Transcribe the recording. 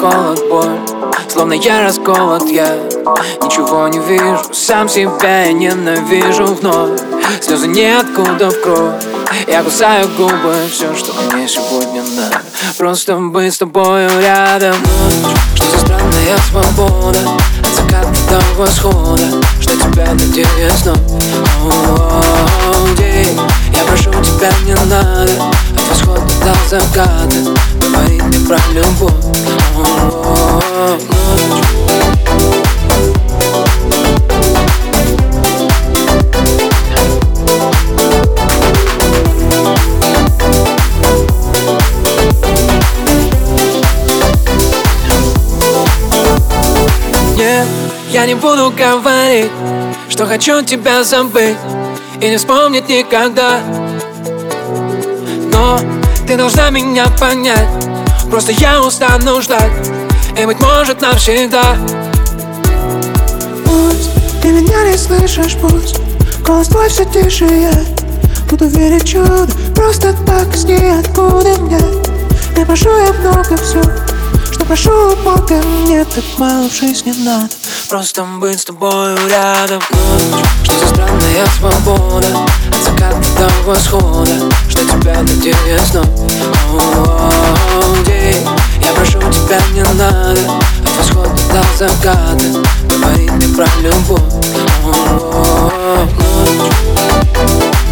холод, боль, словно я расколот, я ничего не вижу, сам себя я ненавижу вновь. Слезы неоткуда в кровь, я кусаю губы, все, что мне сегодня надо, просто быть с тобою рядом. Ночь, что за странная свобода, от заката до восхода, что тебя надеюсь вновь. О-о-о-о, день, я прошу тебя, не надо, от восхода до заката, говори мне про любовь. О-о-о-о, ночь. Я не буду говорить, что хочу тебя забыть и не вспомнить никогда. Но ты должна меня понять, просто я устану ждать и, быть может, навсегда. Пусть ты меня не слышишь, пусть голос твой все тише, я буду верить чудо, просто так с ниоткуда мне. Я прошу, я много все, что прошу у Бога, мне так мало в жизни надо, просто быть с тобою рядом. Ночь, что за странная свобода, от заката до восхода, что тебя надеюсь вновь. О-о-о-о, день, я прошу тебя, не надо, от восхода до заката, говори мне про любовь. О-о-о-о, ночь.